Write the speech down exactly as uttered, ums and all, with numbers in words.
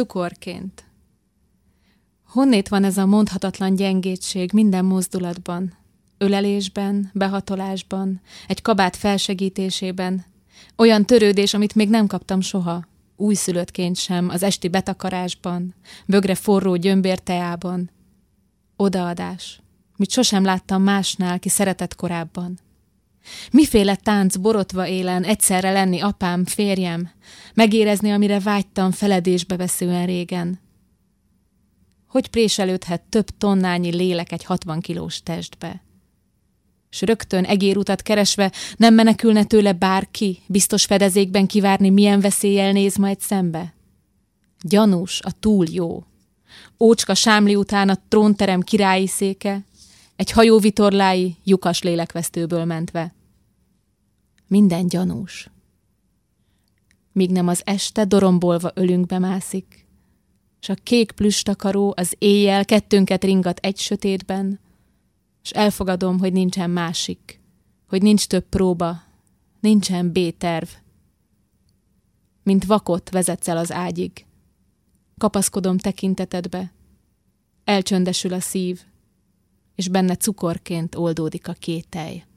Cukorként. Honnét van ez a mondhatatlan gyengétség minden mozdulatban, ölelésben, behatolásban, egy kabát felsegítésében, olyan törődés, amit még nem kaptam soha, újszülöttként sem, az esti betakarásban, bögre forró gyömbérteában. Odaadás, mit sosem láttam másnál, ki szeretett korábban. Miféle tánc borotva élen egyszerre lenni apám, férjem, megérezni, amire vágytam feledésbe veszően régen. Hogy préselődhet több tonnányi lélek egy hatvan kilós testbe? S rögtön egérutat keresve nem menekülne tőle bárki, biztos fedezékben kivárni, milyen veszéllyel néz majd szembe? Gyanús a túl jó. Ócska sámli után a trónterem királyi széke, egy hajó vitorlái lyukas lélekvesztőből mentve. Minden gyanús. Míg nem az este dorombolva ölünkbe mászik, s a kék plüstakaró az éjjel kettőnket ringat egy sötétben, s elfogadom, hogy nincsen másik, hogy nincs több próba, nincsen B-terv. Mint vakot vezetsz el az ágyig. Kapaszkodom tekintetedbe, elcsöndesül a szív, és benne cukorként oldódik a kételj.